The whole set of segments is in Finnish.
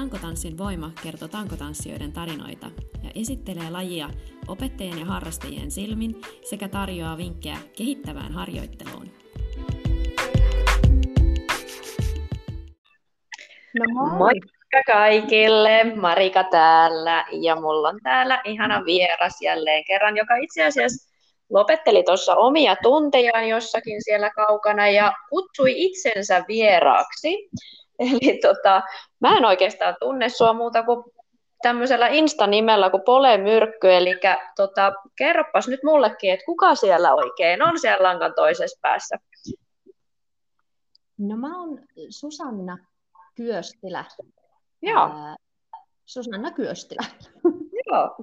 Tankotanssin voima kertoo tankotanssijoiden tarinoita ja esittelee lajia opettajien ja harrastajien silmin sekä tarjoaa vinkkejä kehittävään harjoitteluun. No moikka kaikille! Marika täällä ja mulla on täällä ihana vieras jälleen kerran, joka itse asiassa lopetteli tuossa omia tuntejaan jossakin siellä kaukana ja kutsui itsensä vieraaksi. Eli mä en oikeastaan tunne sua muuta kuin tämmöisellä Insta-nimellä kuin Polemyrkky, eli kerropas nyt mullekin, että kuka siellä oikein on siellä lankan toisessa päässä? No mä oon Susanna Kyöstilä. Joo. Susanna Kyöstilä. Joo.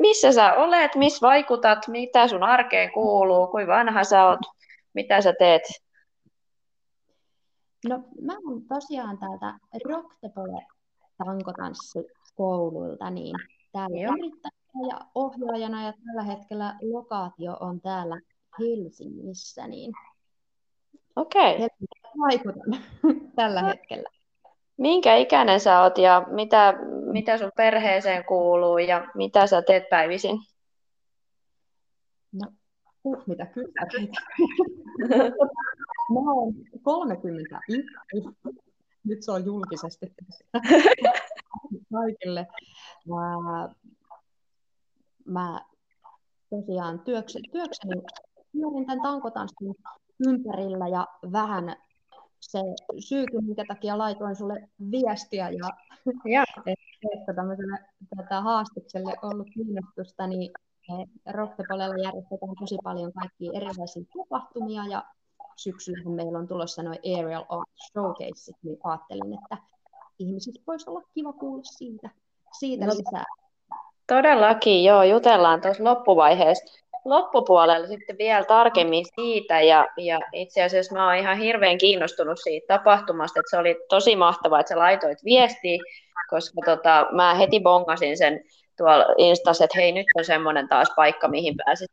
Missä sä olet, missä vaikutat, mitä sun arkeen kuuluu, kuinka vanha sä oot, mitä sä teet? No, mä oon tosiaan täältä Rock the Pole -tankotanssikoululta, niin täällä yrittäjänä ja ohjaajana, ja tällä hetkellä lokaatio on täällä Helsingissä, niin okei. Vaikutan tällä hetkellä. Minkä ikäinen sä oot ja mitä sun perheeseen kuuluu ja mitä sä teet päivisin? No, mitä kysytään. Mä oon 31. Nyt se on julkisesti kaikille. Mä tosiaan työkseni pyörin tämän tankotanssin ympärillä, ja vähän se syykin, minkä takia laitoin sulle viestiä ja että tämmöiselle haastikselle ollut kiinnostusta, niin Rock the Polella järjestetään tosi paljon kaikkia erilaisia tapahtumia, ja syksyllä meillä on tulossa noin Aerial Arts Showcase, niin ajattelin, että ihmiset voisi olla kiva kuulla siitä lisää. Todellakin, joo, jutellaan tuossa loppupuolella sitten vielä tarkemmin siitä, ja itse asiassa mä oon ihan hirveän kiinnostunut siitä tapahtumasta, että se oli tosi mahtavaa, että sä laitoit viestiä, koska mä heti bongasin sen tuolla Instassa, että hei, nyt on semmoinen taas paikka, mihin pääset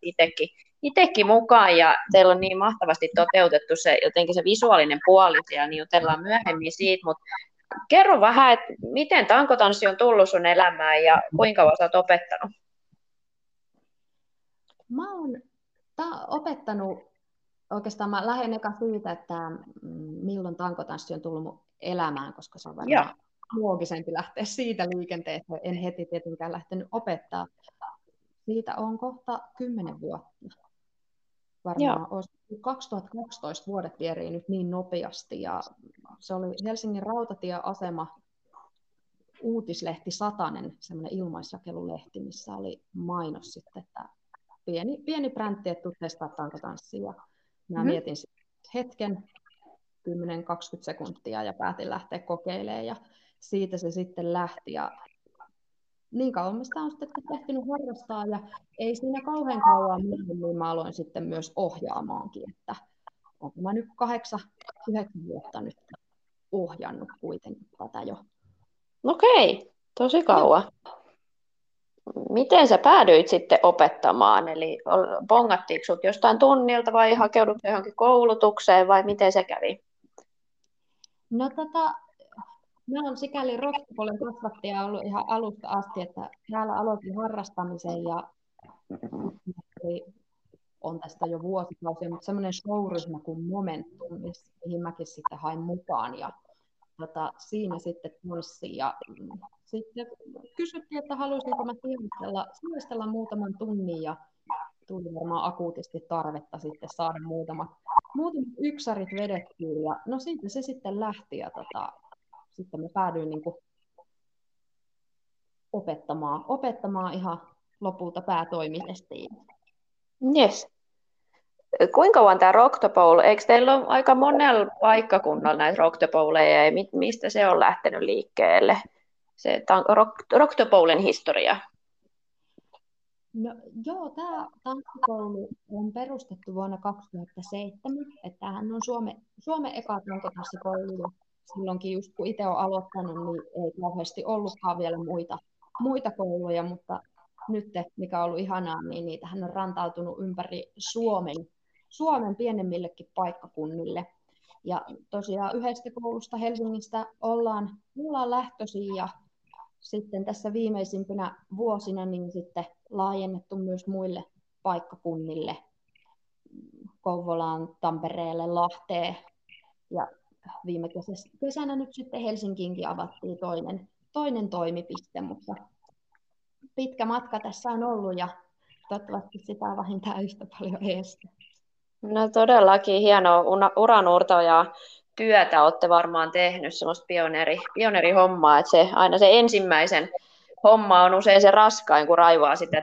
itsekin mukaan, ja teillä on niin mahtavasti toteutettu se jotenkin se visuaalinen puoli siellä, niin jutellaan myöhemmin siitä, mutta kerro vähän, että miten tankotanssi on tullut sun elämään ja kuinka kauan sä oot opettanut? Mä oon opettanut, oikeastaan mä lähden eka siitä, että milloin tankotanssi on tullut mun elämään, koska se on varmaan loogisempi lähteä siitä liikenteeseen, en heti tietenkään lähtenyt opettaa. Siitä on kohta 10 vuotta. Varmaan 2012 vuodet vierii nyt niin nopeasti. Ja se oli Helsingin rautatieasema Uutislehti Satanen, semmoinen ilmaisjakelulehti, missä oli mainos sitten, että pieni präntti, että tuu testaa tankotanssia. Mä mietin sitten hetken, 10-20 sekuntia, ja päätin lähteä kokeilemaan, ja siitä se sitten lähti. Ja niin kauan mä sitä on sitten tehtynyt harrastaa, ja ei siinä kauhean kauan myöhemmin mä aloin sitten myös ohjaamaankin, että onko mä nyt 8-9 vuotta nyt ohjannut kuitenkin tätä jo. Okei, tosi kauan. Ja miten sä päädyit sitten opettamaan, eli bongattiinko sut jostain tunnilta vai hakeudutko johonkin koulutukseen vai miten se kävi? No mä olen sikäli Rock the Polen kasvattaja ollut ihan alusta asti, että täällä aloitin harrastamisen, ja on tästä jo vuosikausia, mutta semmoinen showryhmä kuin Momentum, mihin mäkin sitten hain mukaan, ja siinä sitten tanssin, ja sitten kysyttiin, että haluaisinko mä sijoistella muutaman tunnin, ja tuli varmaan akuutisti tarvetta sitten saada muutamat yksarit vedettyä, ja no siitä se sitten lähti, ja sitten me päädyin niin kuin opettamaan ihan lopulta päätoimisesti. Yes. Kuinka kauan tämä Rock the Pole, eikö teillä ole aika monella paikkakunnalla näitä Rock the Poleja, ja mistä se on lähtenyt liikkeelle, se Rock the Polen historia? No, joo, tämä tanssikoulu on perustettu vuonna 2007, että tämähän on Suomen eka tanssikoulu. Silloinkin just kun itse olen aloittanut, niin ei kauheasti ollutkaan vielä muita kouluja, mutta nyt, mikä on ollut ihanaa, niin niitähän on rantautunut ympäri Suomen pienemmillekin paikkakunnille. Ja tosiaan yhdestä koulusta Helsingistä ollaan lähtöisiä, ja sitten tässä viimeisimpinä vuosina niin sitten laajennettu myös muille paikkakunnille, Kouvolaan, Tampereelle, Lahteen ja viime kesänä nyt sitten Helsinkiinkin avattiin toinen toimipiste, mutta pitkä matka tässä on ollut ja toivottavasti sitä on vähintään yhtä paljon eestä. No todellakin hienoa uranuurta ja työtä olette varmaan tehnyt, semmoista pioneerihommaa, että se, aina se ensimmäisen homma on usein se raskain, kun raivaa sitä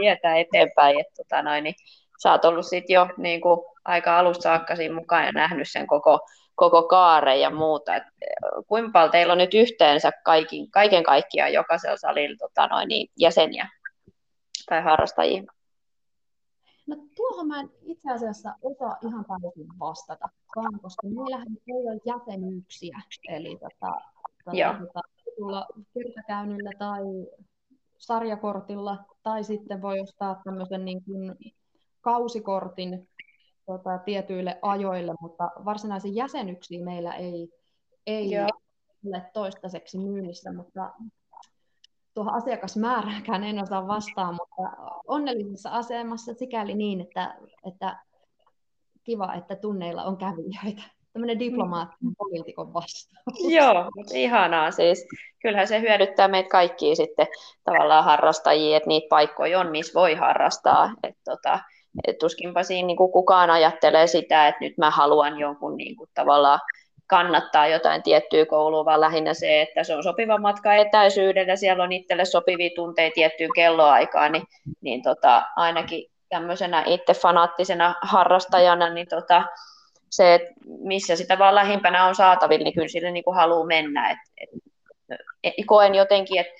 tietä eteenpäin, että niin sä oot ollut sit jo niin kuin aika alusta saakka siinä mukaan ja nähnyt sen koko kaaren ja muuta. Et kuinka paljon teillä on nyt yhteensä kaiken kaikkiaan jokaisella salilla jäseniä tai harrastajia? No tuohon mä en itse asiassa osaa ihan täysin vastata, vaan koska meillähän ei ole jäsenyyksiä, eli kertakäynnillä tai sarjakortilla, tai sitten voi ostaa tämmöisen niin kuin kausikortin tietyille ajoille, mutta varsinaisia jäsenyksiä meillä ei ole toistaiseksi myynnissä, mutta tuohon asiakasmääräänkään en osaa vastaa, mutta onnellisessa asemassa sikäli niin, että kiva, että tunneilla on kävijöitä. Tämmöinen diplomaattinen poliitikon vastaus. Joo, mutta ihanaa siis. Kyllähän se hyödyttää meitä kaikkia sitten tavallaan harrastajia, että niitä paikkoja on, missä voi harrastaa. Et tuskinpa siinä niin kuin kukaan ajattelee sitä, että nyt mä haluan jonkun niin kuin tavallaan kannattaa jotain tiettyä koulua, vaan lähinnä se, että se on sopiva matka etäisyydellä, siellä on itselle sopivia tunteja tiettyyn kelloaikaan, niin ainakin tämmöisenä itse fanaattisena harrastajana, se, että missä sitä vaan lähimpänä on saatavilla, niin kyllä sille niin kuin haluaa mennä. Koen jotenkin, että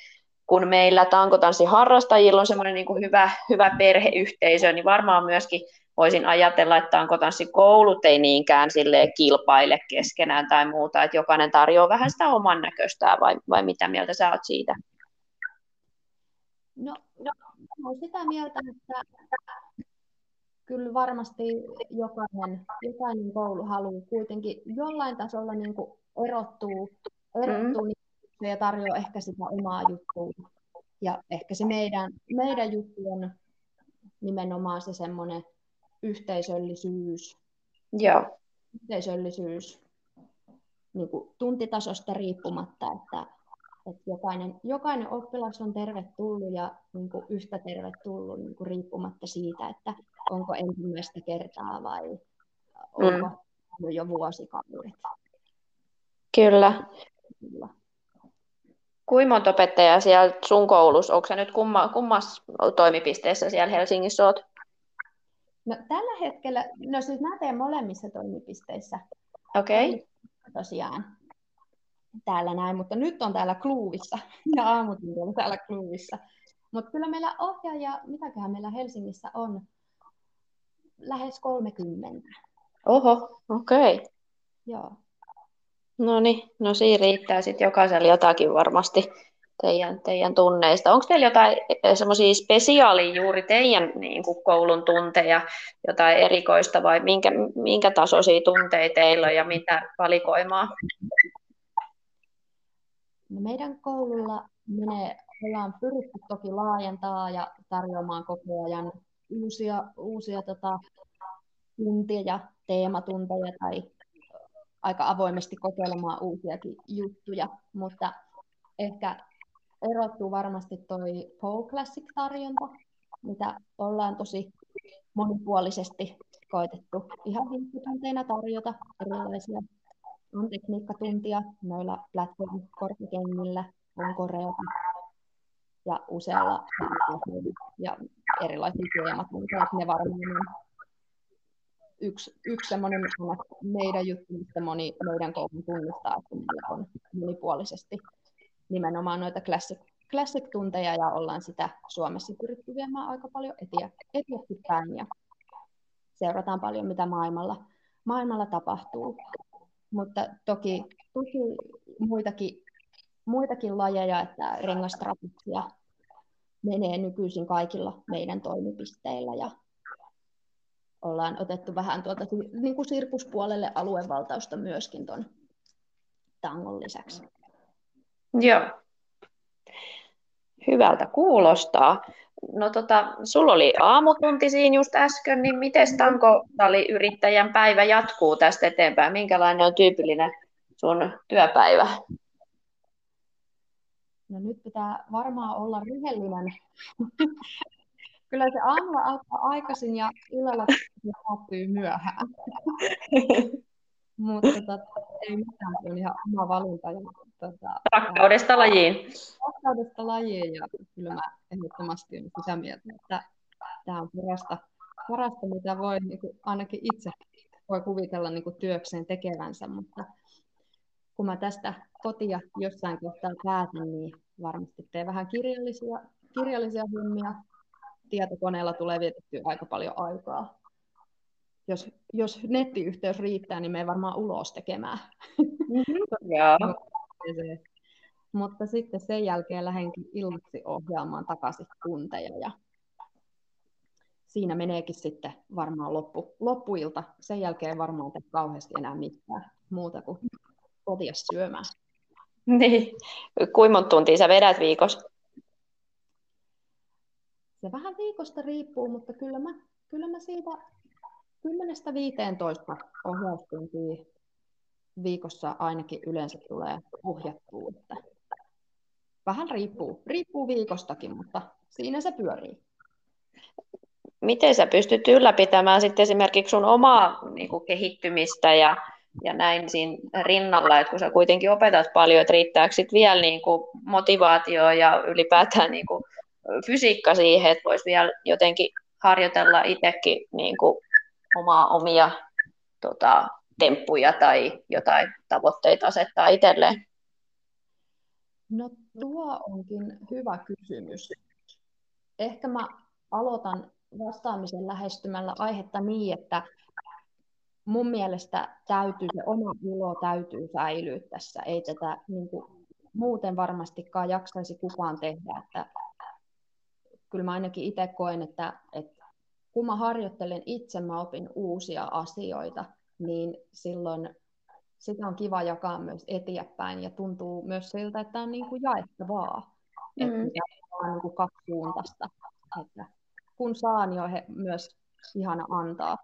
kun meillä tankotanssiharrastajilla on semmoinen niin kuin hyvä perheyhteisö, niin varmaan myöskin voisin ajatella, että tankotanssikoulut ei niinkään kilpaile keskenään tai muuta, että jokainen tarjoaa vähän sitä oman näköistään, vai mitä mieltä sä oot siitä? No olen sitä mieltä, että kyllä varmasti jokainen koulu haluaa kuitenkin jollain tasolla niin kuin erottuu niin, ja tarjoaa ehkä sitä omaa juttua. Ja ehkä se meidän juttu on nimenomaan se semmoinen yhteisöllisyys. Joo. Yhteisöllisyys niin kuin tuntitasosta riippumatta, että jokainen oppilas on tervetullut ja niin kuin yhtä tervetullut niin kuin riippumatta siitä, että onko ensimmäistä kertaa vai onko jo vuosikaudet. Kyllä. Kyllä. Kuinka monta opettajaa siellä sun koulussa? Onko sä nyt kummassa toimipisteessä siellä Helsingissä oot? No tällä hetkellä, siis mä teen molemmissa toimipisteissä. Okei. Tosiaan täällä näin, mutta nyt on täällä Kluuvissa ja aamutunti on täällä Kluuvissa. Mutta kyllä meillä ohjaajia, mitäköhän meillä Helsingissä on, lähes 30. Oho, okei. Okay. Joo. Noniin, no siinä riittää sitten jokaisella jotakin varmasti teidän tunneista. Onko teillä jotain semmoisia spesiaalia juuri teidän niin kuin koulun tunteja, jotain erikoista vai minkä tasoisia tunteja teillä on ja mitä valikoimaa? No meidän koululla ollaan pyritty toki laajentaa ja tarjoamaan koko ajan uusia tuntia ja teematunteja tai aika avoimesti kokeilemaan uusiakin juttuja, mutta ehkä erottuu varmasti toi Pole Classic-tarjonta, mitä ollaan tosi monipuolisesti koetettu ihan vinkkitunteina tarjota erilaisia. On tekniikkatuntia noilla platform-korttikengillä, on koreota ja usealla ja erilaisia teematunteja. Ne varmaan on yksi semmoinen meidän juttu, mistä moni meidän koulun tunnistaa, että meillä on monipuolisesti nimenomaan noita classic-tunteja ja ollaan sitä Suomessa pyritty viemään aika paljon eteenpäin ja seurataan paljon, mitä maailmalla tapahtuu. Mutta toki muitakin lajeja, että rengastrategia menee nykyisin kaikilla meidän toimipisteillä ja ollaan otettu vähän niin kuin sirkuspuolelle aluevaltausta myöskin ton tangon lisäksi. Joo, Hyvältä kuulostaa. No sulla oli aamutunti siinä just äsken, niin miten tankosaliyrittäjän päivä jatkuu tästä eteenpäin? Minkälainen on tyypillinen sun työpäivä? No nyt pitää varmaan olla rehellinen. Kyllä se aamulla alkaa aikaisin ja illalla loppuu myöhään. Mutta ei mitään, se on ihan oma valinta. Rakkaudesta lajiin. Rakkaudesta lajiin, ja kyllä mä ehdottomasti olen sitä mieltä, että tämä on parasta mitä voi niin kuin, ainakin itse voi kuvitella niin kuin työkseen tekevänsä, mutta kun mä tästä kotia jossain kohtaa päätän, niin varmasti teen vähän kirjallisia hommia. Tietokoneella tulee vietettyä aika paljon aikaa. Jos nettiyhteys riittää, niin menen varmaan ulos tekemään. Mm-hmm. Mutta sitten sen jälkeen lähdenkin illaksi ohjaamaan takaisin tunteja. Ja siinä meneekin sitten varmaan loppuilta. Sen jälkeen varmaan ei kauheasti enää mitään muuta kuin kotia syömään. Niin. Kuinka monta tuntia sä vedät viikossa? Se vähän viikosta riippuu, mutta kyllä mä siitä 10-15 ohjaustuntia viikossa ainakin yleensä tulee ohjattua. Vähän riippuu viikostakin, mutta siinä se pyörii. Miten sä pystyt ylläpitämään sitten esimerkiksi sun omaa niin kuin kehittymistä ja näin siinä rinnalla, että kun sä kuitenkin opetat paljon, että riittääkö sit vielä niin kuin motivaatioon ja ylipäätään niin kuin fysiikka siihen, että voisi vielä jotenkin harjoitella itsekin niin kuin omia temppuja tai jotain tavoitteita asettaa itselleen? No tuo onkin hyvä kysymys. Ehkä mä aloitan vastaamisen lähestymällä aihetta niin, että mun mielestä se oma ilo täytyy säilyä tässä. Ei tätä niin kuin, muuten varmastikaan jaksaisi kukaan tehdä, että kyllä mä ainakin itse koen, että kun mä harjoittelen itse, mä opin uusia asioita, niin silloin sitä on kiva jakaa myös eteenpäin ja tuntuu myös siltä, että on niin kuin jaettavaa. Mm-hmm. Että on niin kuin kaksisuuntaista. Että kun saa, niin on myös ihana antaa.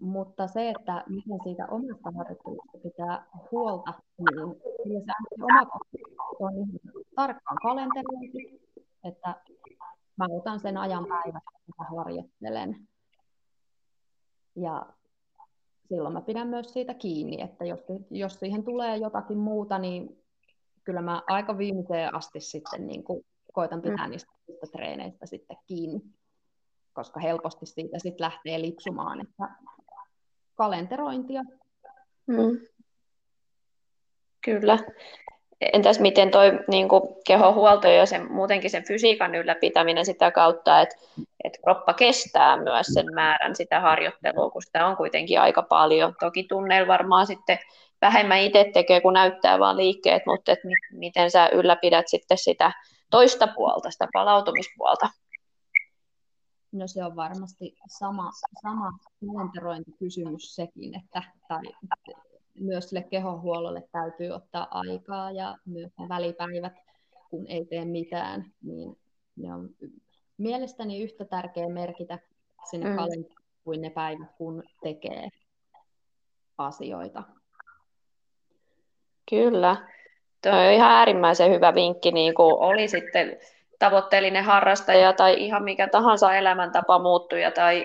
Mutta se, että miten siitä omasta harjoittelusta pitää huolta, niin se on ihan tarkkaan kalenterointi. Että mä otan sen ajan päivästä, mitä harjoittelen. Ja silloin mä pidän myös siitä kiinni, että jos siihen tulee jotakin muuta, niin kyllä mä aika viimeiseen asti sitten niin kuin koitan pitää niistä treeneistä sitten kiinni. Koska helposti siitä sitten lähtee lipsumaan, että kalenterointia. Mm. Kyllä. Entäs miten toi niin kuin kehohuolto ja muutenkin sen fysiikan ylläpitäminen sitä kautta, että kroppa kestää myös sen määrän sitä harjoittelua, kun sitä on kuitenkin aika paljon. Toki tunneilla varmaan sitten vähemmän itse tekee, kun näyttää vaan liikkeet, mutta miten sä ylläpidät sitten sitä toista puolta, sitä palautumispuolta? No se on varmasti sama kalenterointikysymys sekin, että myös sille kehohuollolle täytyy ottaa aikaa ja myös välipäivät, kun ei tee mitään, niin ne on mielestäni yhtä tärkeä merkitä sinne kalenteriin kuin ne päivät, kun tekee asioita. Kyllä. Tuo on ihan äärimmäisen hyvä vinkki, niin kuin oli sitten tavoitteellinen harrastaja tai ihan mikä tahansa elämäntapa muuttuja tai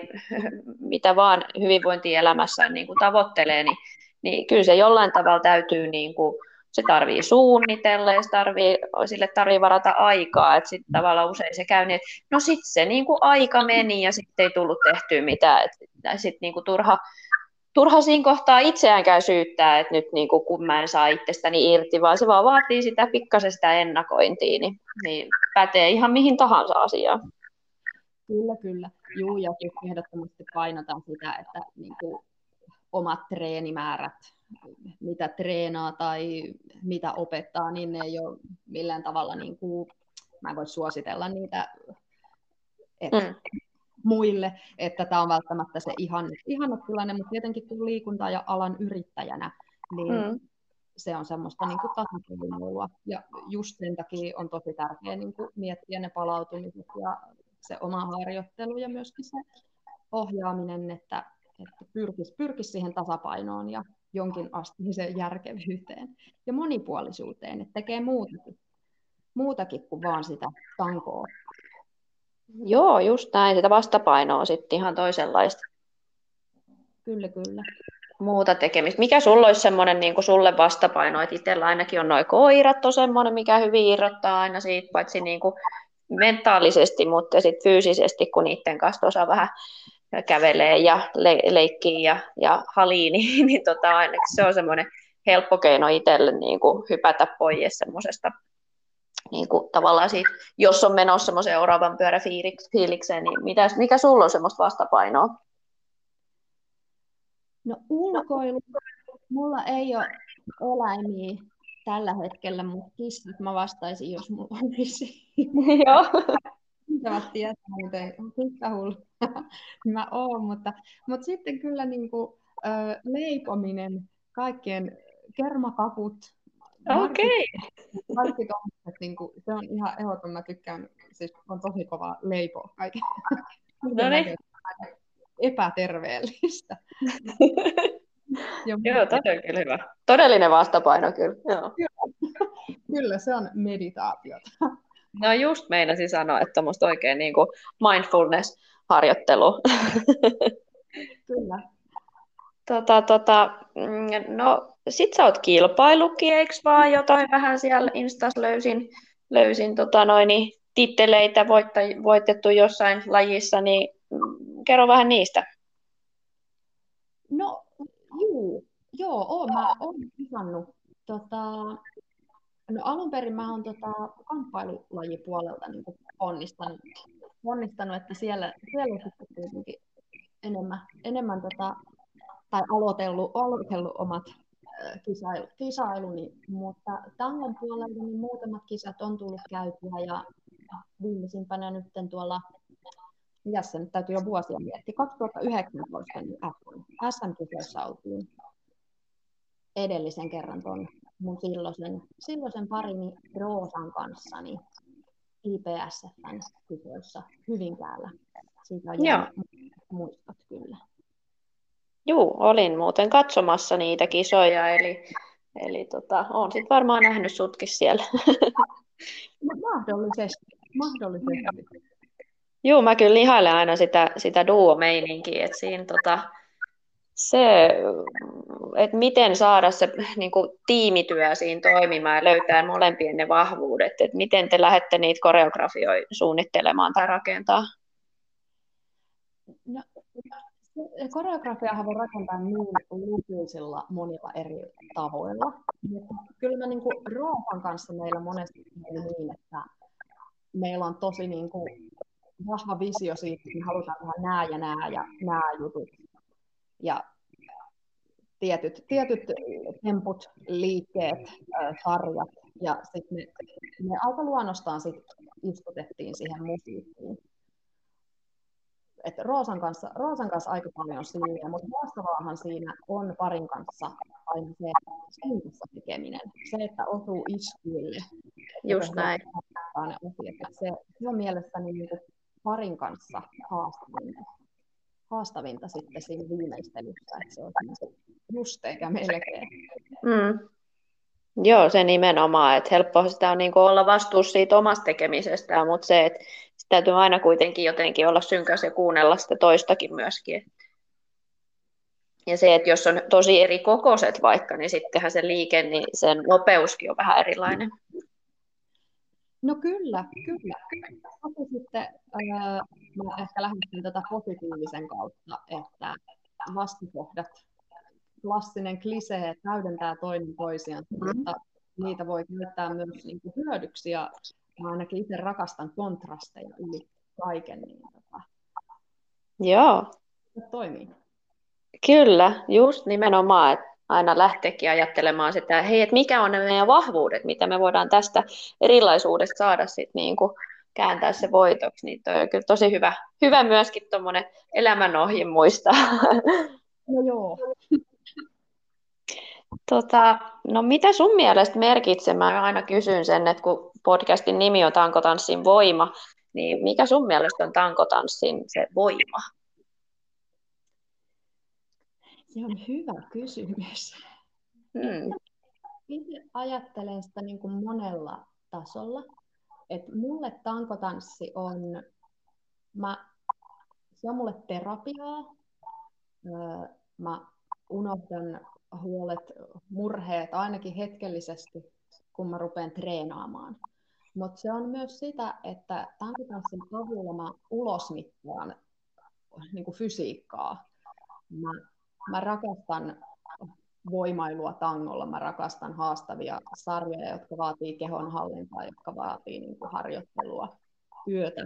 mitä vaan hyvinvointielämässä niin kuin tavoittelee, niin kyllä se jollain tavalla täytyy, niin kuin, se tarvii suunnitella ja sille tarvii varata aikaa, että sitten tavallaan usein se käy niin, että no sitten se niin kuin aika meni ja sitten ei tullut tehtyä mitään, että sitten niin kuin turha siinä kohtaa itseäänkään syyttää, että nyt niin kuin, kun mä en saa itsestäni irti, vaan se vaan vaatii sitä pikkasen sitä ennakointia, niin pätee ihan mihin tahansa asiaan. Kyllä. Juu, ja ehdottomasti painotan sitä, että niin kuin omat treenimäärät, mitä treenaa tai mitä opettaa, niin ne ei ole millään tavalla, niin kuin, mä en voi suositella niitä muille, että tämä on välttämättä se ihana tilanne, mutta tietenkin kun liikunta- ja alan yrittäjänä, niin se on semmoista niin kuin tasapainoilua. Ja just sen takia on tosi tärkeää niin kuin miettiä ne palautumiset ja se oma harjoittelu ja myöskin se ohjaaminen, että pyrkisi siihen tasapainoon ja jonkin asteiseen järkevyyteen ja monipuolisuuteen, että tekee muutakin kuin vaan sitä tankoa. Joo, just näin. Sitä vastapainoa on sitten ihan toisenlaista. Kyllä. Muuta tekemistä. Mikä sulla olisi semmoinen niin kuin sulle vastapaino? Että itsellä ainakin on nuo koirat on semmoinen, mikä hyvin irrottaa aina siitä, paitsi niin kuin mentaalisesti, mutta sitten fyysisesti, kun niiden kanssa osaa vähän kävelee ja leikkii ja halii, niin ainakin se on semmoinen helppo keino itselle niin kuin hypätä pois semmoisesta. Niin kuin tavallaan siitä, jos on menossa semmoiseen oravan pyöräfiilikseen, niin mikä sulla on semmoista vastapainoa? No ulkoilu. Mulla ei ole eläimiä tällä hetkellä, mutta kissat mä vastaisin, jos mulla olisi. Joo. Mitä tietää, mutta ei ole kissahullu. Mä oon, mutta sitten kyllä niin kuin, leipominen, kaikkien kermakakut. Okei. Niin kuin, se on ihan ehdoton, mä tykkään, siis on tosi kovaa leipoa kaiken. No niin. Epäterveellistä. Joo, todella kyllä hyvä. Todellinen vastapaino kyllä. Joo. Kyllä, se on meditaatiota. No just meinasin sanoa, että tommoista oikein niin kuin mindfulness-harjoittelu. Kyllä. No, sit sä oot kilpailukin, eiks vaan jotain vähän siellä Instas löysin titteleitä voitettu jossain lajissa, niin kerro vähän niistä. No, mä oon kisannut. No alun perin mä oon kamppailulajipuolelta niin kuin onnistanut, että siellä sitten kuitenkin enemmän tai aloitellut omat kisailuni, mutta tangon puolella niin muutamat kisat on tullut käytyä ja viimeisimpänä nyt tuolla, mitäs nyt täytyy jo vuosia miettiä, 2019 niin SM-kisoissa oltiin edellisen kerran tuon mun silloisen parini Roosan kanssa niin IPSF:n kisoissa Hyvinkäällä. Siitä on muistot kyllä. Juu, olin muuten katsomassa niitä kisoja, eli olen sitten varmaan nähnyt sutkin siellä. Mahdollisesti. Juu, mä kyllä ihailen aina sitä duo-meininkiä, että siinä se, että miten saada se niin kuin tiimityö siinä toimimaan ja löytää molempien ne vahvuudet, että miten te lähdette niitä koreografioita suunnittelemaan tai rakentaa? No. Koreografiahan voi rakentaa niin lukuisilla monilla eri tavoilla. Kyllä mä niin kuin Roohan kanssa meillä monesti niin, että meillä on tosi niin kuin vahva visio siitä, että halutaan tehdä nää jutut. Ja tietyt temput, liikkeet, sarjat. Ja sitten me aika luonnostaan sit istutettiin siihen musiikkiin. Että Roosan kanssa aika paljon siinä, mutta haastavaahan siinä on parin kanssa aina se syntyssä tekeminen. Se, että osuu iskuille. Just näin. Se on mielestäni niin parin kanssa haastavinta sitten siinä viimeistelyssä. Että se on just eikä melkein. Mm. Joo, se nimenomaan. Että helppoa sitä on niin kuin olla vastuussa siitä omasta tekemisestä, mutta se, että täytyy aina kuitenkin jotenkin olla synkäs ja kuunnella sitä toistakin myöskin. Ja se, että jos on tosi eri kokoiset vaikka, niin sittenhän se liike, niin sen nopeuskin on vähän erilainen. No kyllä. Sitten mä ehkä lähdin positiivisen kautta, että vastakohdat, klassinen klisee, täydentää toinen toisiaan, mutta niitä voi käyttää myös niin kuin hyödyksi ja mä ainakin itse rakastan kontrasteja yli kaiken. Niin joo. Se toimii. Kyllä, just nimenomaan, että aina lähteekin ajattelemaan sitä, että mikä on ne meidän vahvuudet, mitä me voidaan tästä erilaisuudesta saada sit niin kuin kääntää se voitoksi. Niin toi on kyllä tosi hyvä myöskin tuommoinen elämänohje muistaa. No joo. No mitä sun mielestä merkitsee? Mä aina kysyn sen, että kun podcastin nimi on Tankotanssin voima, niin mikä sun mielestä on tankotanssin se voima? Se on hyvä kysymys. Itse ajattelen sitä niin kuin monella tasolla. Et mulle tankotanssi on, se on mulle terapiaa. Mä unohdan huolet, murheet ainakin hetkellisesti, kun mä rupean treenaamaan. Mutta se on myös sitä, että tankotanssin avulla mä ulosmittaan niin kuin fysiikkaa. Mä rakastan voimailua tangolla, mä rakastan haastavia sarjoja, jotka vaatii kehonhallintaa, jotka vaatii niin kuin harjoittelua, työtä.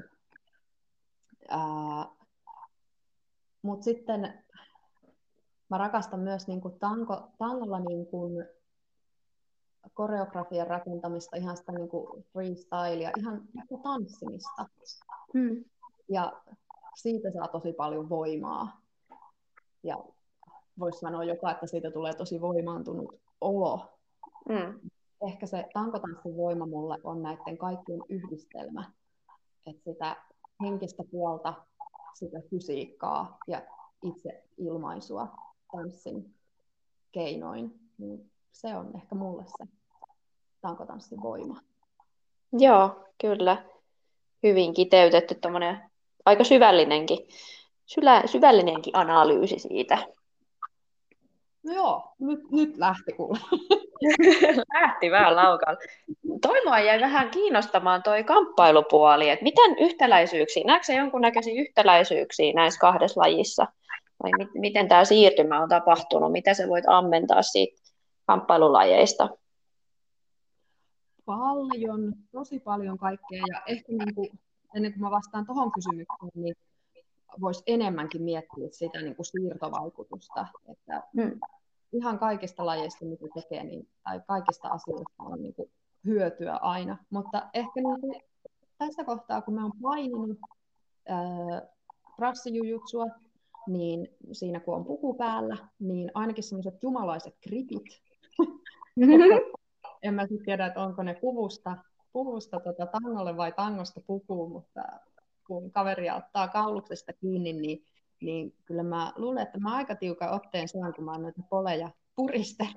Mutta sitten mä rakastan myös niin kuin tangolla niin kuin koreografian rakentamista, ihan sitä niin kuin freestylea, ihan niin kuin tanssimista. Ja siitä saa tosi paljon voimaa. Ja voisi sanoa jopa, että siitä tulee tosi voimaantunut olo. Ehkä se tankotanssin voima mulle on näiden kaikkien yhdistelmä. Että sitä henkistä puolta, sitä fysiikkaa ja itse ilmaisua tanssin keinoin. Niin se on ehkä mulle se tankotanssin voima. Joo, kyllä. Hyvin kiteytetty, tommoinen aika syvällinenkin analyysi siitä. No joo, nyt lähti kuule. Lähti vähän laukalle. Toi mua jäi vähän kiinnostamaan toi kamppailupuoli, että miten yhtäläisyyksiä, näetkö sä jonkunnäköisiä yhtäläisyyksiä näissä kahdessa lajissa? Vai miten tämä siirtymä on tapahtunut? Mitä sä voit ammentaa siitä kamppailulajeista? Paljon, tosi paljon kaikkea. Ja ehkä niin kuin, ennen kuin mä vastaan tuohon kysymykseen, niin voisi enemmänkin miettiä sitä niin kuin siirtovaikutusta, että ihan kaikista lajeista, mitä tekee, niin, tai kaikista asioista on niin kuin hyötyä aina. Mutta ehkä niin kuin tässä kohtaa, kun mä oon paininut brassijujutsua, niin siinä kun on puku päällä, niin ainakin sellaiset jumalaiset gripit. En mä sitten tiedä, että onko ne puvusta tangolle vai tangosta pukuun, mutta kun kaveri ottaa kauluksesta kiinni, niin kyllä mä luulen, että mä aika tiukan otteen saan, kun mä oon noita poleja puristellut.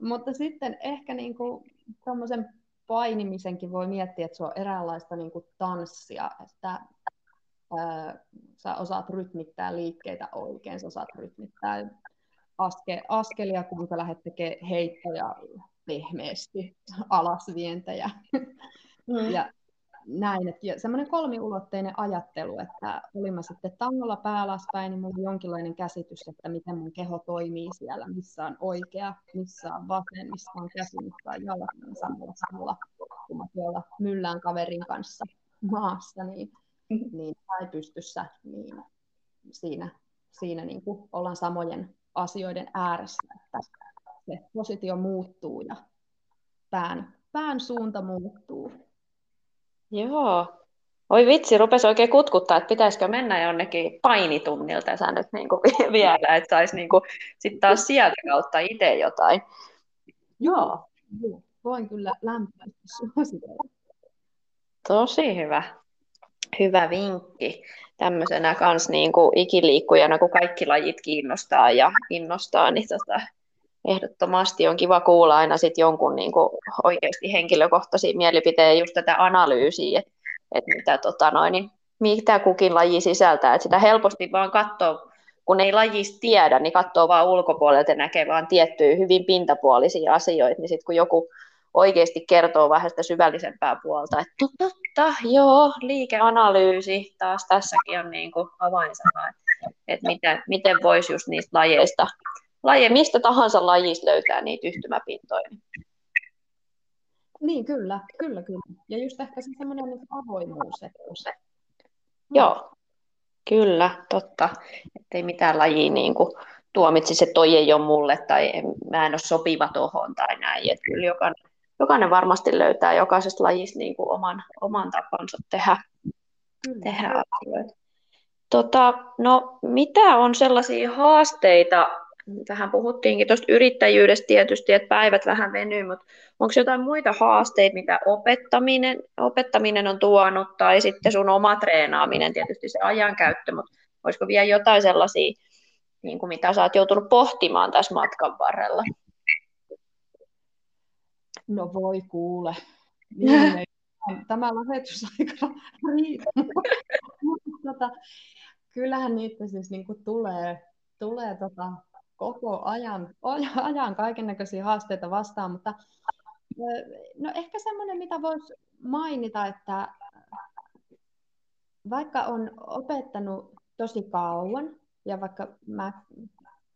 Mutta sitten ehkä niinku tommosen painimisenkin voi miettiä, että se on eräänlaista niinku tanssia, että sä osaat rytmittää liikkeitä oikein, sä osaat rytmittää askelia, kun sä lähdet tekemään heittoja pehmeästi, alasvientejä. Ja näin, että semmoinen kolmiulotteinen ajattelu, että olin mä sitten tangolla päälaspäin, niin mulla on jonkinlainen käsitys, että miten mun keho toimii siellä, missä on oikea, missä on vasen, missä on käsi, missä on jalat, niin samalla, kun mä tuolla myllään kaverin kanssa maassa, niin tai pystyssä, niin siinä niin kuin ollaan samojen asioiden ääressä, että se positio muuttuu ja pään suunta muuttuu. Joo. Oi vitsi, rupesi oikein kutkuttaa, että pitäisikö mennä jonnekin painitunnilta sä nyt niinku vielä, että saisi niinku sitten taas sieltä kautta itse jotain. Joo. Voin kyllä lämpimästi suositella. Tosi hyvä. Hyvä vinkki. Tämmöisenä kans niinku ikiliikkujana, kun kaikki lajit kiinnostaa ja innostaa, niin ehdottomasti on kiva kuulla aina sit jonkun niinku oikeasti henkilökohtaisia mielipiteitä ja just tätä analyysiä, että mitä kukin laji sisältää. Et sitä helposti vaan katsoo, kun ei lajista tiedä, niin katsoo vaan ulkopuolelta ja näkee vaan tiettyjä hyvin pintapuolisia asioita. Niin sitten kun joku oikeasti kertoo vähän sitä syvällisempää puolta, että totta, joo, liikeanalyysi taas tässäkin on niinku avainsana, että miten voisi just niistä lajeista, mistä tahansa lajista löytää niitä yhtymäpintoja. Niin, kyllä. Ja just ehkä se semmoinen avoimuus. Joo, kyllä, totta. Ettei mitään lajia niin kuin tuomitsisi, että toi ei ole mulle tai mä en ole sopiva tohon tai näin. Että kyllä jokainen varmasti löytää jokaisesta lajista niin kuin oman tapansa tehdä asioita. No, mitä on sellaisia haasteita vähän puhuttiinkin tuosta yrittäjyydestä tietysti, että päivät vähän venyy, mutta onko jotain muita haasteita, mitä opettaminen on tuonut, tai sitten sun oma treenaaminen, tietysti se ajankäyttö, mutta olisiko vielä jotain sellaisia, niin kuin mitä sä oot joutunut pohtimaan tässä matkan varrella? No voi kuule. Niin, tämä lähetysaika riittää. Kyllähän niitä siis niin kuin tulee koko ajan kaikennäköisiä haasteita vastaan, mutta no ehkä semmoinen, mitä voisi mainita, että vaikka on opettanut tosi kauan, ja vaikka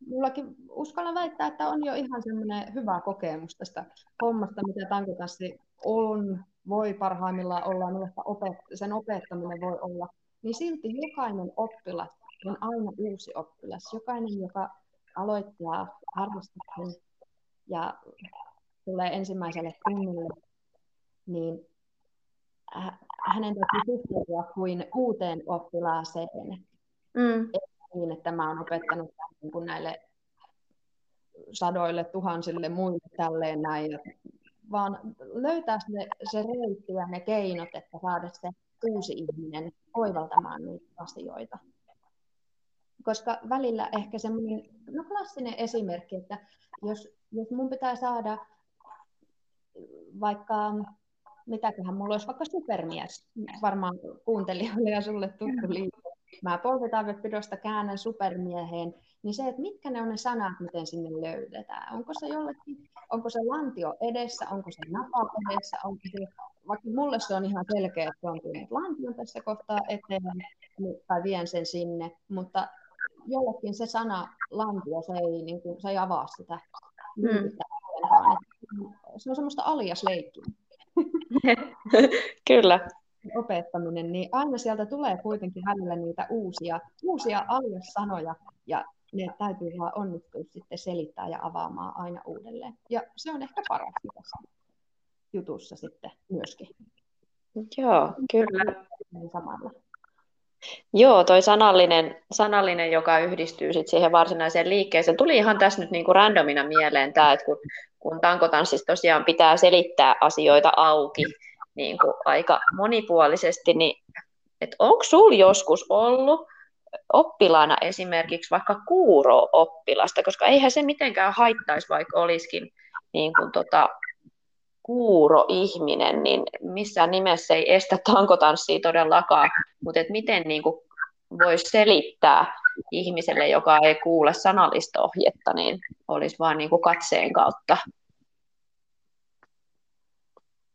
mullakin uskallan väittää, että on jo ihan semmoinen hyvä kokemus tästä hommasta, mitä tankotanssi on, voi parhaimmillaan olla, sen opettaminen voi olla, niin silti jokainen oppilas on aina uusi oppilas. Jokainen, joka aloittaa harrastuksen ja tulee ensimmäiselle tunnille, niin hänen täytyy suhtautua kuin uuteen oppilaaseen. Mm. Niin, että mä oon opettanut niin näille sadoille, tuhansille muille tälleen näin, vaan löytää se reitti ja ne keinot, että saada se uusi ihminen oivaltamaan niitä asioita. Koska välillä ehkä semmoinen, no klassinen esimerkki, että jos mun pitää saada vaikka, mitäköhän mulla olisi vaikka supermies, varmaan kuuntelijoille ja sulle tuttu liitto. Mä polvitaivepidosta käännän supermieheen, niin se, että mitkä ne on ne sanat, miten sinne löydetään. Onko se jollekin, onko se lantio edessä, onko se napa edessä, onko se, vaikka mulle se on ihan selkeä, että on tullut lantion tässä kohtaa eteen, tai vien sen sinne, mutta jollekin se sana lantio, se ei avaa sitä. Se on semmoista aliasleikkiä. Kyllä. Opettaminen, niin aina sieltä tulee kuitenkin hänelle niitä uusia aliassanoja, ja ne täytyy vaan onnistua sitten selittää ja avaamaan aina uudelleen. Ja se on ehkä paras tässä jutussa sitten myöskin. Joo, kyllä. Samalla. Joo, toi sanallinen, joka yhdistyy sitten siihen varsinaiseen liikkeeseen. Tuli ihan tässä nyt niinku randomina mieleen tämä, että kun tankotanssissa tosiaan pitää selittää asioita auki, niin kuin aika monipuolisesti, niin että onko sinulla joskus ollut oppilaana esimerkiksi vaikka kuuro-oppilasta, koska eihän se mitenkään haittaisi, vaikka olisikin niin kuin kuuro-ihminen, niin missään nimessä ei estä tankotanssia todellakaan, mutta et miten niin kuin voisi selittää ihmiselle, joka ei kuule sanallista ohjetta, niin olisi vaan niin kuin katseen kautta.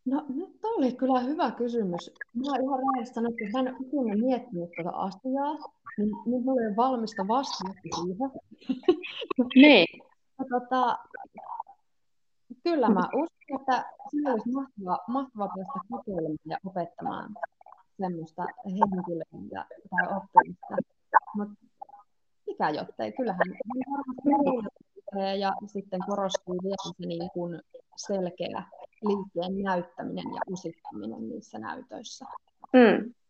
No nyt oli kyllä hyvä kysymys. Mä oon ihan rehellisesti sanonut, että mä en ole miettinyt tätä asiaa, niin nyt mä olen valmista vastaamaan siihen. Niin. Kyllä mä uskon, että se olisi mahtavaa päästä kokeilemaan ja opettamaan semmoista henkilöä tai oppimista. Mutta mikä jottei, kyllähän varmasti ja sitten korostuu vielä se niin kuin selkeä liikkeen näyttäminen ja usittaminen niissä näytöissä.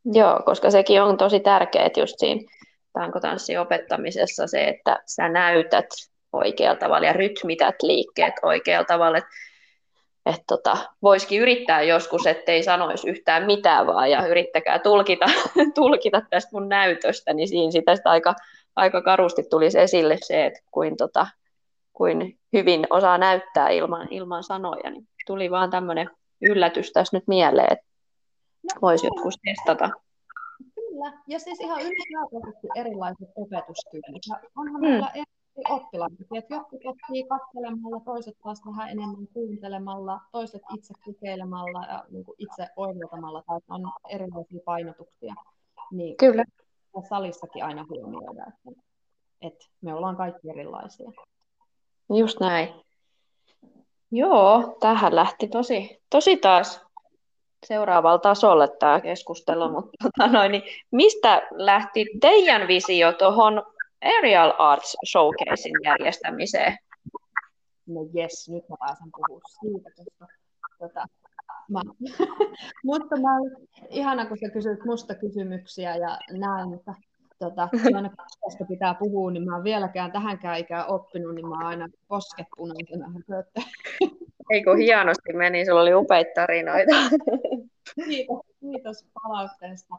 Joo, koska sekin on tosi tärkeää just siinä tankotanssin opettamisessa se, että sä näytät oikealla tavalla ja rytmität liikkeet oikealla tavalla. Voisikin yrittää joskus, ettei sanoisi yhtään mitään vaan ja yrittäkää tulkita tästä mun näytöstä, niin siinä sitä aika karusti tulisi esille se, että kuin hyvin osaa näyttää ilman sanoja, niin tuli vaan tämmöinen yllätys tässä nyt mieleen, että voisi joskus testata. Kyllä, ja siis ihan yllättävästi erilaiset opetustyylit. Onhan meillä eri oppilaita, että jotkut oppii katselemalla, toiset taas vähän enemmän kuuntelemalla, toiset itse kokeilemalla ja niin kuin itse oivaltamalla, tai on erilaisia painotuksia. Niin kyllä. Salissakin aina huomioidaan, että me ollaan kaikki erilaisia. Just näin. Joo, tähän lähti tosi taas seuraavalla tasolla tämä keskustelu, mutta niin mistä lähti teidän visio tuohon Aerial Arts Showcasein järjestämiseen? No jes, nyt mä pääsen puhua siitä, koska mutta ihana, kun sä kysyt musta kysymyksiä ja näin, mutta aina kaksasta pitää puhua, niin mä en vieläkään tähänkään ikään oppinut, niin mä aina poskepunaisena. Eiku hienosti meni, sulla oli upeita tarinoita. Kiitos palautteesta.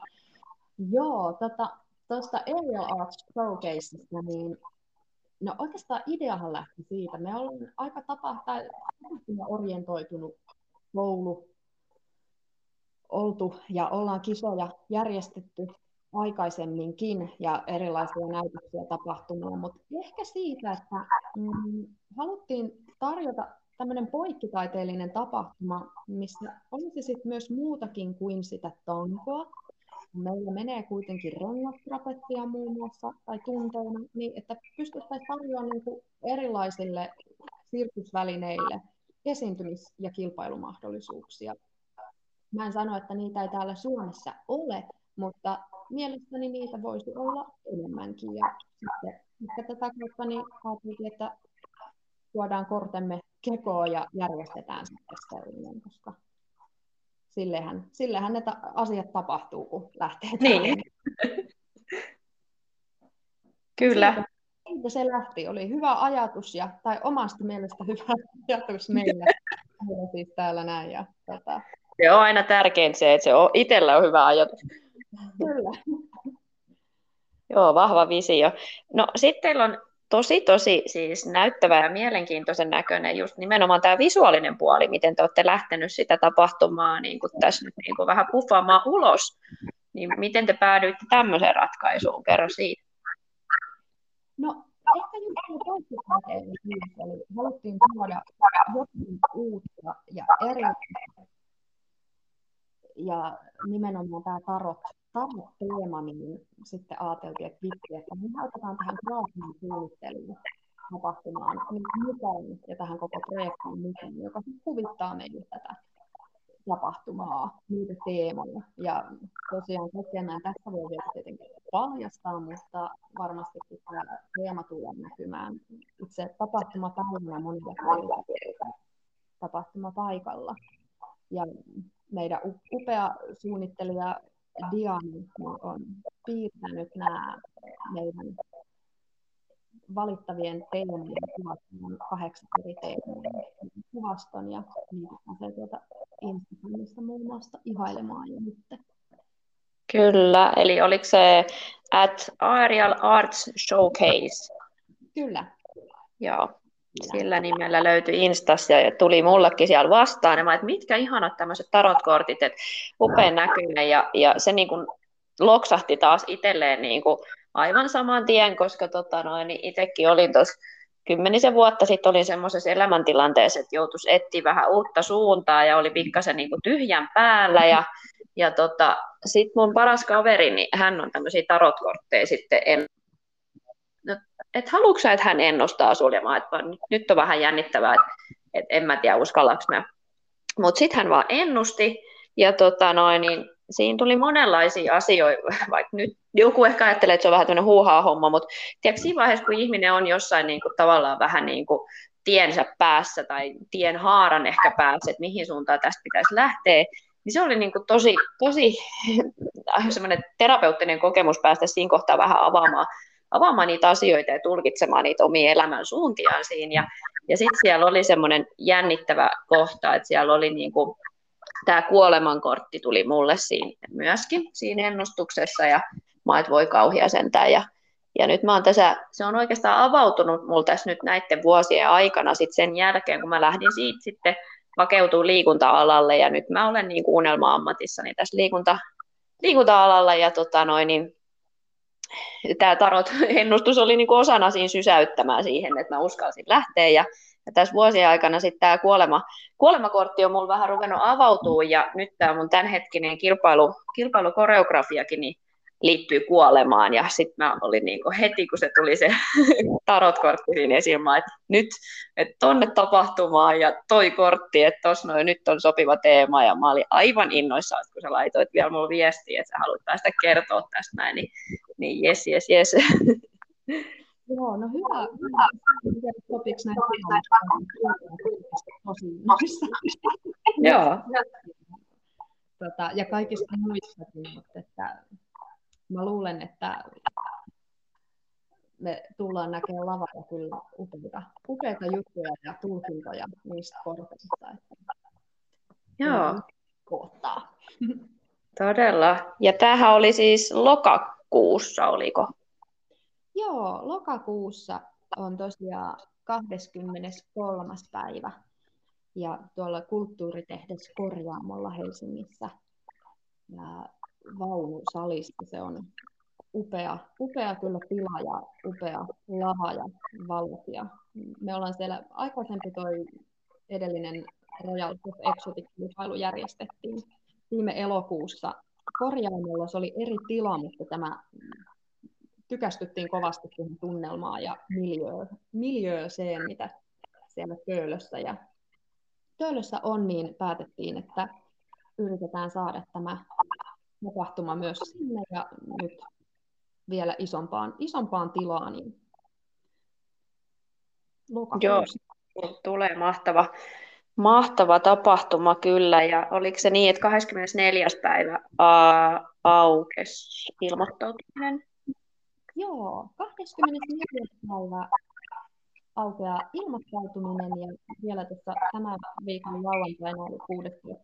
Joo, tuosta Aerial Arts Showcaseista, niin no oikeastaan ideahan lähti siitä. Me ollaan aika tapahtumaorientoitunut koulu oltu ja ollaan kisoja järjestetty aikaisemminkin ja erilaisia näytöksiä tapahtumia, mutta ehkä siitä, että haluttiin tarjota tämmöinen poikkitaiteellinen tapahtuma, missä olisi sitten myös muutakin kuin sitä tankoa. Meillä menee kuitenkin rengastrapettia muun muassa tai tunteina, niin että pystyttäisiin tarjoamaan niin erilaisille sirkusvälineille esiintymis- ja kilpailumahdollisuuksia. Mä en sano, että niitä ei täällä Suomessa ole, mutta mielestäni niitä voisi olla enemmänkin. Ja sitten tätä kautta niin ajateltiin, että tuodaan kortemme kekoon ja järjestetään sitten sellainen, koska sillehän ne asiat tapahtuu, kun lähtee niin. Kyllä. Siitä se lähti. Oli hyvä ajatus, tai omasta mielestä hyvä ajatus meille. Meillä siis täällä näin. Se on aina tärkein se, että se on itsellä on hyvä ajatus. Kyllä. Joo, vahva visio. No sitten teillä on tosi siis näyttävä ja mielenkiintoisen näköinen just nimenomaan tämä visuaalinen puoli, miten te olette lähtenyt sitä tapahtumaa niin kuin tässä nyt niin kuin vähän puffaamaan ulos. Niin miten te päädyitte tämmöiseen ratkaisuun? Kerro siitä. No ehkä just poikkitaiteellisuus, eli haluttiin tuoda jokin uutta ja erilaista. Ja nimenomaan tämä tarot-teema, niin sitten ajateltiin, että vitsi, että me näytetään tähän graafinen suunnitteluun tapahtumaan mukaan ja tähän koko projektiin mukaan, joka kuvittaa meille tätä tapahtumaa, niitä teemoja. Ja tosiaan kokemaan tässä voi vielä tietenkin paljastaa, mutta varmasti tämä teema tulee näkymään itse tapahtumapäivänä monilla kohdilla tapahtumapaikalla. Ja meidän upea suunnittelija Diana on piirtänyt nämä meidän valittavien teemojen kuvaston, 8 eri teemojen kuvaston, ja niitä pääsee tuolta Instagramista muun muassa ihailemaan jo nyt. Kyllä, eli oliko se at Aerial Arts Showcase? Kyllä. Joo. Sillä nimellä löytyi Instassa ja tuli mullekin siellä vastaan, että mitkä ihanat tämmöiset tarotkortit, että upean näköinen ja se niin kuin loksahti taas itselleen niin kuin aivan saman tien, koska niin itsekin olin tuossa 10 vuotta sitten olin semmoisessa elämäntilanteessa, että joutuisi etsiä vähän uutta suuntaa ja oli pikkasen niin kuin tyhjän päällä ja sitten mun paras kaveri, niin hän on tämmöisiä tarotkortteja sitten että haluatko sä, että hän ennustaa suljemaan, että nyt on vähän jännittävää, että en mä tiedä uskallaks mä. Mutta sitten hän vaan ennusti, ja niin siinä tuli monenlaisia asioita, vaikka nyt joku ehkä ajattelee, että se on vähän tämmöinen huuhaa homma, mutta tiedätkö siinä vaiheessa, kun ihminen on jossain niin kuin, tavallaan vähän niin kuin tiensä päässä, tai tien haaran ehkä päässä, että mihin suuntaan tästä pitäisi lähteä, niin se oli niin kuin tosi semmoinen terapeuttinen kokemus päästä siinä kohtaa vähän avaamaan niitä asioita ja tulkitsemaan niitä omia elämän suuntiaan siinä. Ja sitten siellä oli semmoinen jännittävä kohta, että siellä oli niinku, tämä kuolemankortti tuli mulle siinä myöskin siinä ennustuksessa ja mä et voi kauhia sentään. Ja nyt mä oon tässä, se on oikeastaan avautunut mulla tässä nyt näiden vuosien aikana sit sen jälkeen, kun mä lähdin siitä sitten hakeutumaan liikunta-alalle ja nyt mä olen niinku unelma-ammatissani tässä liikunta-alalla ja tämä tarot-ennustus oli niinku osana siinä sysäyttämään siihen, että mä uskalsin lähteä ja tässä vuosien aikana sitten tämä kuolemakortti on mulla vähän ruvennut avautua ja nyt tämä mun tämänhetkinen kilpailukoreografiakin niin liittyy kuolemaan ja sitten mä olin niinku heti, kun se tuli se tarotkortti siinä esillä, että nyt et tonne tapahtumaan ja toi kortti, että tuossa noin nyt on sopiva teema ja mä olin aivan innoissaan, kun sä laitoit vielä mulle viestiä, että sä haluat päästä kertoa tästä näin, niin jes. Joo, no hyvä. Sopiks näin? Joo. Ja kaikista muistakin, mutta että mä luulen, että me tullaan näkemään lavalla kyllä upeita juttuja ja tulkintoja niistä korteista. Joo. Kohtaa. Todella. Ja tämähän oli siis lokakuussa, oliko? Joo, lokakuussa on tosiaan 23. päivä. Ja tuolla Kulttuuritehdas Korjaamolla Helsingissä ja vaunusalista. Se on upea kyllä tila ja upea lava ja valot. Ja me ollaan siellä aikaisempi toi edellinen Royals of Exodus -kilpailu järjestettiin viime elokuussa Korjaamolla. Se oli eri tila, mutta tämä tykästyttiin kovasti siihen tunnelmaan ja miljööseen, mitä siellä Töölössä on, niin päätettiin, että yritetään saada tämä tapahtuma myös sinne ja nyt vielä isompaan tilaan. Joo, tulee mahtava tapahtuma kyllä. Ja oliko se niin, että 24. päivä aukesi ilmoittautuminen? Joo, 24. päivä aukeaa ilmoittautuminen ja vielä tässä tämän viikon lauantaina oli 16.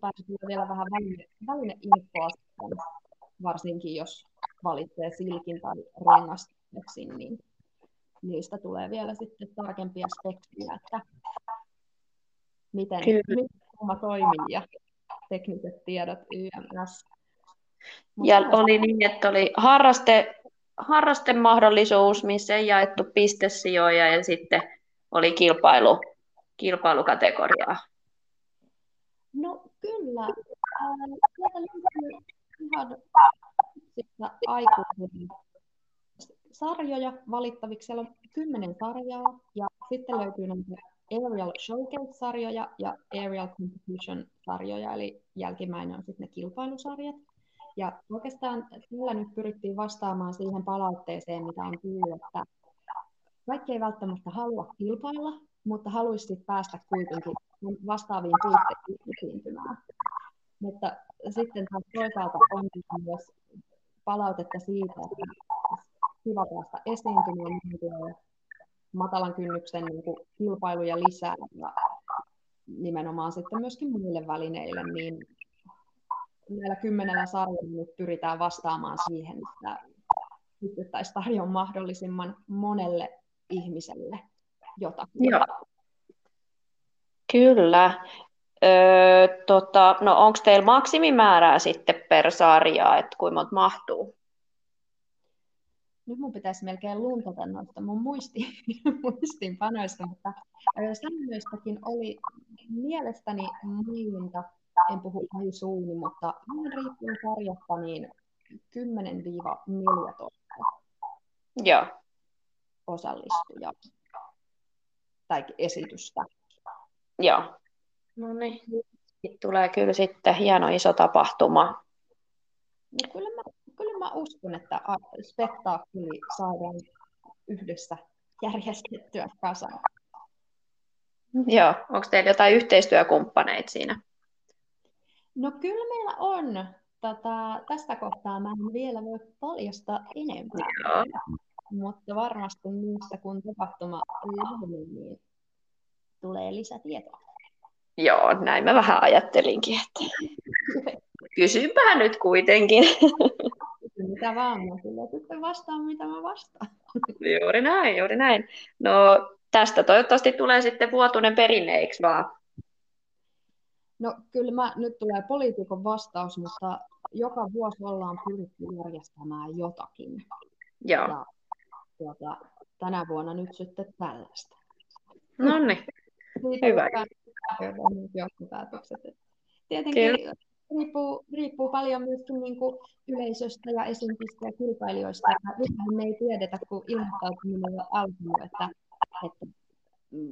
päivä vielä vähän välineinfoa, varsinkin jos valitsee silkin tai rengasteksin, niin niistä tulee vielä sitten tarkempia spektiä, että miten homma toimii ja tekniset tiedot YMS. Ja oli niin, että oli harrastemahdollisuus, missä ei jaettu pistesijoja ja sitten oli kilpailukategoriaa. No kyllä. Ihan aikuisia sarjoja valittaviksi. Siellä on 10 sarjaa ja sitten löytyy näitä Aerial Showcase-sarjoja ja Aerial Competition-sarjoja, eli jälkimmäinen on sitten ne kilpailusarjat. Ja oikeastaan sillä nyt pyrittiin vastaamaan siihen palautteeseen, mitä on tullut, että kaikki ei välttämättä halua kilpailla, mutta haluaisi päästä kuitenkin vastaaviin puitteisiin esiintymään. Mutta sitten toisaalta on myös palautetta siitä, että kiva päästä esiintymään matalan kynnyksen kilpailuja lisää ja nimenomaan sitten myöskin muille välineille, niin näillä 10 sarjalla nyt pyritään vastaamaan siihen, että pystyttäisiin tarjoamaan mahdollisimman monelle ihmiselle jotakin. Joo. Kyllä. No onko teillä maksimimäärää sitten per sarjaa, että kuinka monta mahtuu? Nyt mun pitäisi melkein luntata noista mun muistiinpanoista, mutta sanoistakin oli mielestäni muinta. En puhu ihan suuni, mutta ihan riippuen sarjasta, niin 10-14 osallistujaa tai esitystä. Joo. No niin. Tulee kyllä sitten hieno iso tapahtuma. No kyllä mä uskon, että spektaakkeli saadaan yhdessä järjestettyä kasaan. Joo. Onko teillä jotain yhteistyökumppaneita siinä? No kyllä meillä on. Tästä kohtaa mä en vielä voi paljastaa enemmän, mutta varmasti niistä kun tapahtuma lähemmin, niin tulee lisätietoa. Joo, näin mä vähän ajattelinkin, että kysympää nyt kuitenkin. Mitä vaan, mä kyllä sitten vastaan, mitä mä vastaan. Juuri näin. No tästä toivottavasti tulee sitten vuotuinen perinne, eikö vaan? No kyllä nyt tulee poliitikon vastaus, mutta joka vuosi ollaan pyritty järjestämään jotakin. Joo. Ja tänä vuonna nyt sitten tällaista. No niin, hyvä. Tietenkin riippuu paljon myöskin yleisöstä ja esiintyjistä ja kilpailijoista. Me ei tiedetä, kun ilmoittautuminen on alkanut, että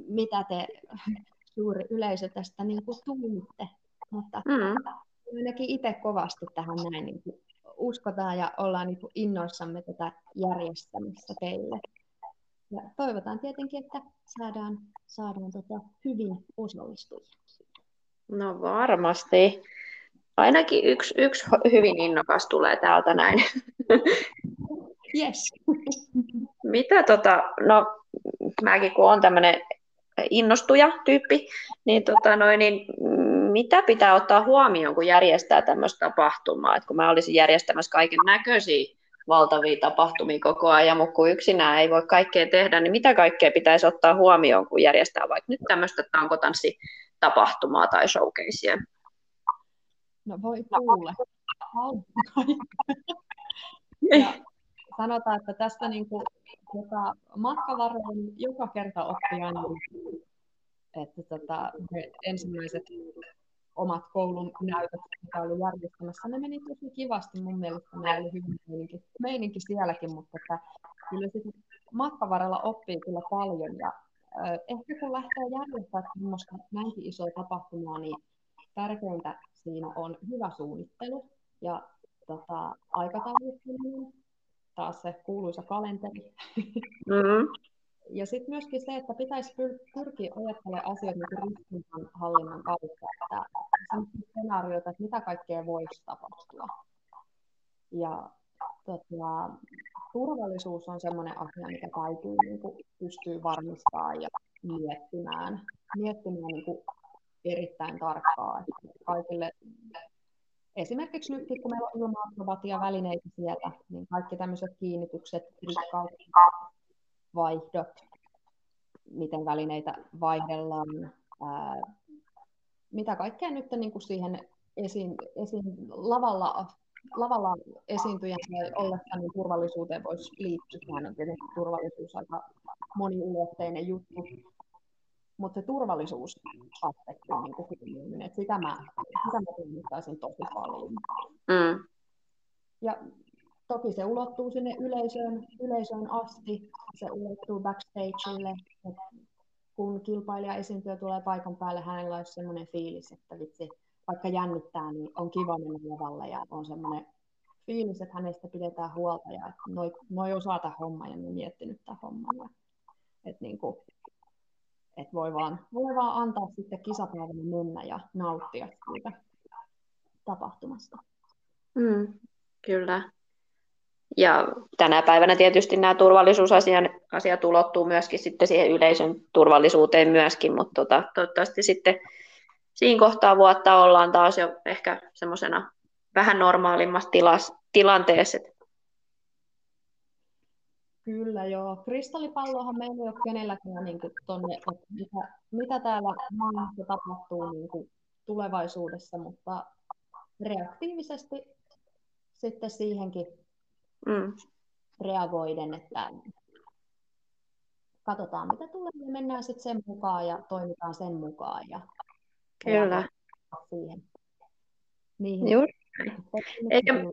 mitä te suuri yleisö tästä tunnitte, mutta ainakin itse kovasti tähän näin uskotaan ja ollaan innoissamme tätä järjestämistä teille. Ja toivotaan tietenkin, että saadaan hyvin osallistujia. No varmasti. Ainakin yksi hyvin innokas tulee täältä näin. Yes. Mitä no mäkin kun on tämmöinen innostuja tyyppi, niin niin mitä pitää ottaa huomioon, kun järjestää tämmöistä tapahtumaa, että kun mä olisin järjestämässä kaiken näköisiä valtavia tapahtumia koko ajan, mutta kun yksinään ei voi kaikkea tehdä, niin mitä kaikkea pitäisi ottaa huomioon, kun järjestää vaikka nyt tämmöistä tankotanssitapahtumaa tai showcasea? No voi kuule. Ja sanotaan, että tästä niin kuin matkan varrella joka kerta oppii aina, että ensimmäiset omat koulun näytöt, mitä olin järjestämässä, ne meni tosi kivasti mun mielestä. Ne oli hyvin meininki sielläkin, mutta kyllä sitten matkan varrella oppii kyllä paljon. Ja ehkä kun lähtee järjestämään semmoista näinkin isoa tapahtumaa, niin tärkeintä siinä on hyvä suunnittelu ja aikatauluttaminen, taas se kuuluisa kalenteri. Mm-hmm. Ja sitten myöskin se, että pitäisi pyrkiä ajattelemaan asioita riskinhallinnan kautta, että semmoisia skenaarioita, että mitä kaikkea voisi tapahtua. Ja turvallisuus on semmoinen asia, mikä täytyy pystyä varmistamaan ja miettimään erittäin tarkkaa, että kaikille, esimerkiksi nyt kun meillä on ilma-akrobatia välineitä siellä, niin kaikki tämmöiset kiinnitykset, rikkaudet, vaihdot, miten välineitä vaihdellaan, mitä kaikkea nyt niin siihen lavalla esiintyjän ollessa niin turvallisuuteen voisi liittyä. Sehän on tietenkin turvallisuus aika moniulotteinen juttu. Mutta se turvallisuusaspekti on hyvin, että sitä mä tunnittaisin tosi paljon. Mm. Ja toki se ulottuu sinne yleisöön asti, se ulottuu backstagelle, että kun kilpailija-esiintyjä tulee paikan päälle, hänellä olisi sellainen fiilis, että vitsi, vaikka jännittää, niin on kiva mennä lavalle ja on sellainen fiilis, että hänestä pidetään huolta ja noi osaa tämän homman ja ne on miettinyt tämän homman. Että voi vaan antaa sitten kisapäivänä mennä ja nauttia siitä tapahtumasta. Mm, kyllä. Ja tänä päivänä tietysti nämä turvallisuusasiat ulottuu myöskin sitten siihen yleisön turvallisuuteen myöskin, mutta toivottavasti sitten siinä kohtaa vuotta ollaan taas jo ehkä semmoisena vähän normaalimmassa tilanteessa. Kyllä joo. Kristallipallohan meillä ei ole kenelläkään tuonne, mitä täällä maailmassa tapahtuu tulevaisuudessa, mutta reaktiivisesti sitten siihenkin reagoiden, että katsotaan mitä tulee ja mennään sitten sen mukaan ja toimitaan sen mukaan. Ja kyllä. Siihen. Niihin. Juuri.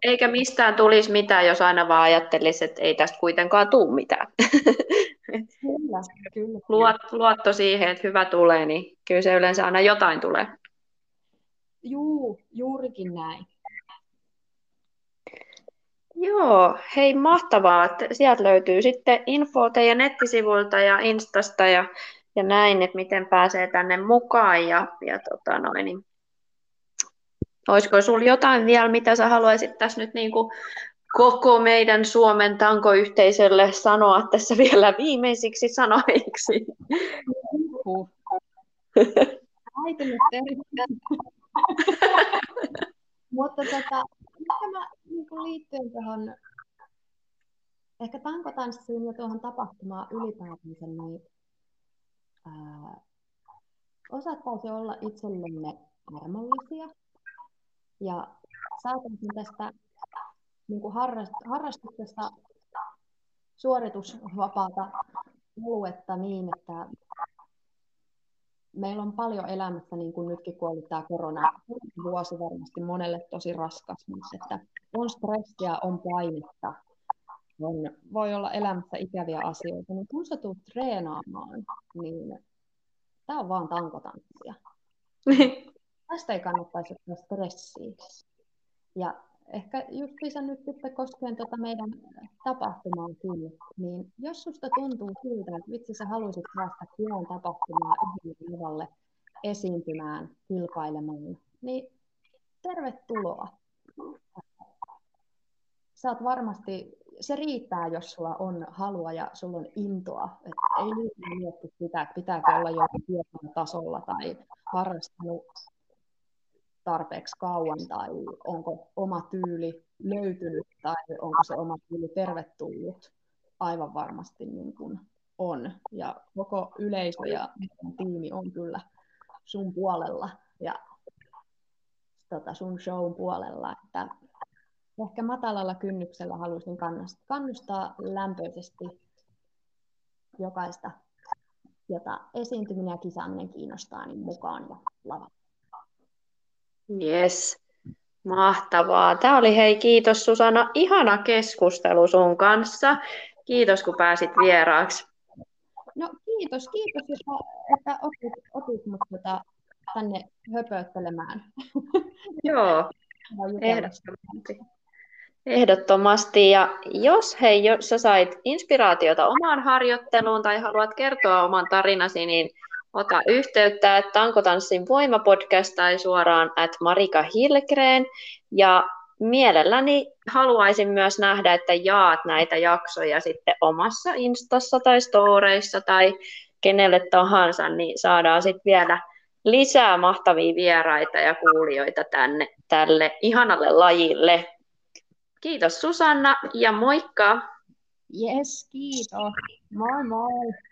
Eikä mistään tulisi mitään, jos aina vaan ajattelisi, että ei tästä kuitenkaan tule mitään. Kyllä. Luotto siihen, että hyvä tulee, niin kyllä se yleensä aina jotain tulee. Juu, juurikin näin. Joo, hei mahtavaa. Sieltä löytyy sitten infoa teidän nettisivuilta ja Instasta ja näin, että miten pääsee tänne mukaan ja niin. Olisiko sinulla jotain vielä, mitä sä haluaisit tässä nyt koko meidän Suomen tankoyhteisölle sanoa tässä vielä viimeisiksi sanoiksi? Mutta liittyen tuohon ehkä tankotanssiin ja tuohon tapahtumaan ylipäätänsä, niin osattaisi olla itsellemme armollisia. Ja saataisiin tästä harrastuksesta suoritusvapaata aluetta niin, että meillä on paljon elämässä, niin kuin nytkin kun oli tämä koronavuosi varmasti monelle tosi raskas, mutta että on stressiä, on painetta, voi olla elämässä ikäviä asioita, niin kun sä tulet treenaamaan, niin tämä on vaan tankotanssia. Tästä ei kannattaisi ottaa stressiä. Ja ehkä just nyt koskien meidän tapahtumaa kyllä, niin jos susta tuntuu siltä, että vitsi sä haluaisit päästä kielen tapahtumaan yhdelle lavalle esiintymään, kilpailemaan, niin tervetuloa. Sä oot varmasti se riittää, jos sulla on halua ja sulla on intoa. Et ei mietti sitä, että pitääkö olla jollain tietyllä tasolla tai harrastanut tarpeeksi kauan tai onko oma tyyli löytynyt tai onko se oma tyyli tervetullut. Aivan varmasti niin kuin on. Ja koko yleisö ja tiimi on kyllä sun puolella ja sun shown puolella. Että ehkä matalalla kynnyksellä haluaisin kannustaa lämpöisesti jokaista, jota esiintyminen ja kisaaminen kiinnostaa, niin mukaan ja lava. Yes, mahtavaa. Tämä oli, hei, kiitos Susanna, ihana keskustelu sun kanssa. Kiitos, kun pääsit vieraaksi. No kiitos, että otit mut tänne höpöttelemään. Joo, ehdottomasti. Ja jos, hei, sä sait inspiraatiota omaan harjoitteluun tai haluat kertoa oman tarinasi, niin ota yhteyttä, että Tankotanssin voimapodcast tai suoraan @marikahilgren. Ja mielelläni haluaisin myös nähdä, että jaat näitä jaksoja sitten omassa instassa tai storeissa tai kenelle tahansa, niin saadaan sitten vielä lisää mahtavia vieraita ja kuulijoita tänne tälle ihanalle lajille. Kiitos Susanna ja moikka! Yes, kiitos. Moi moi!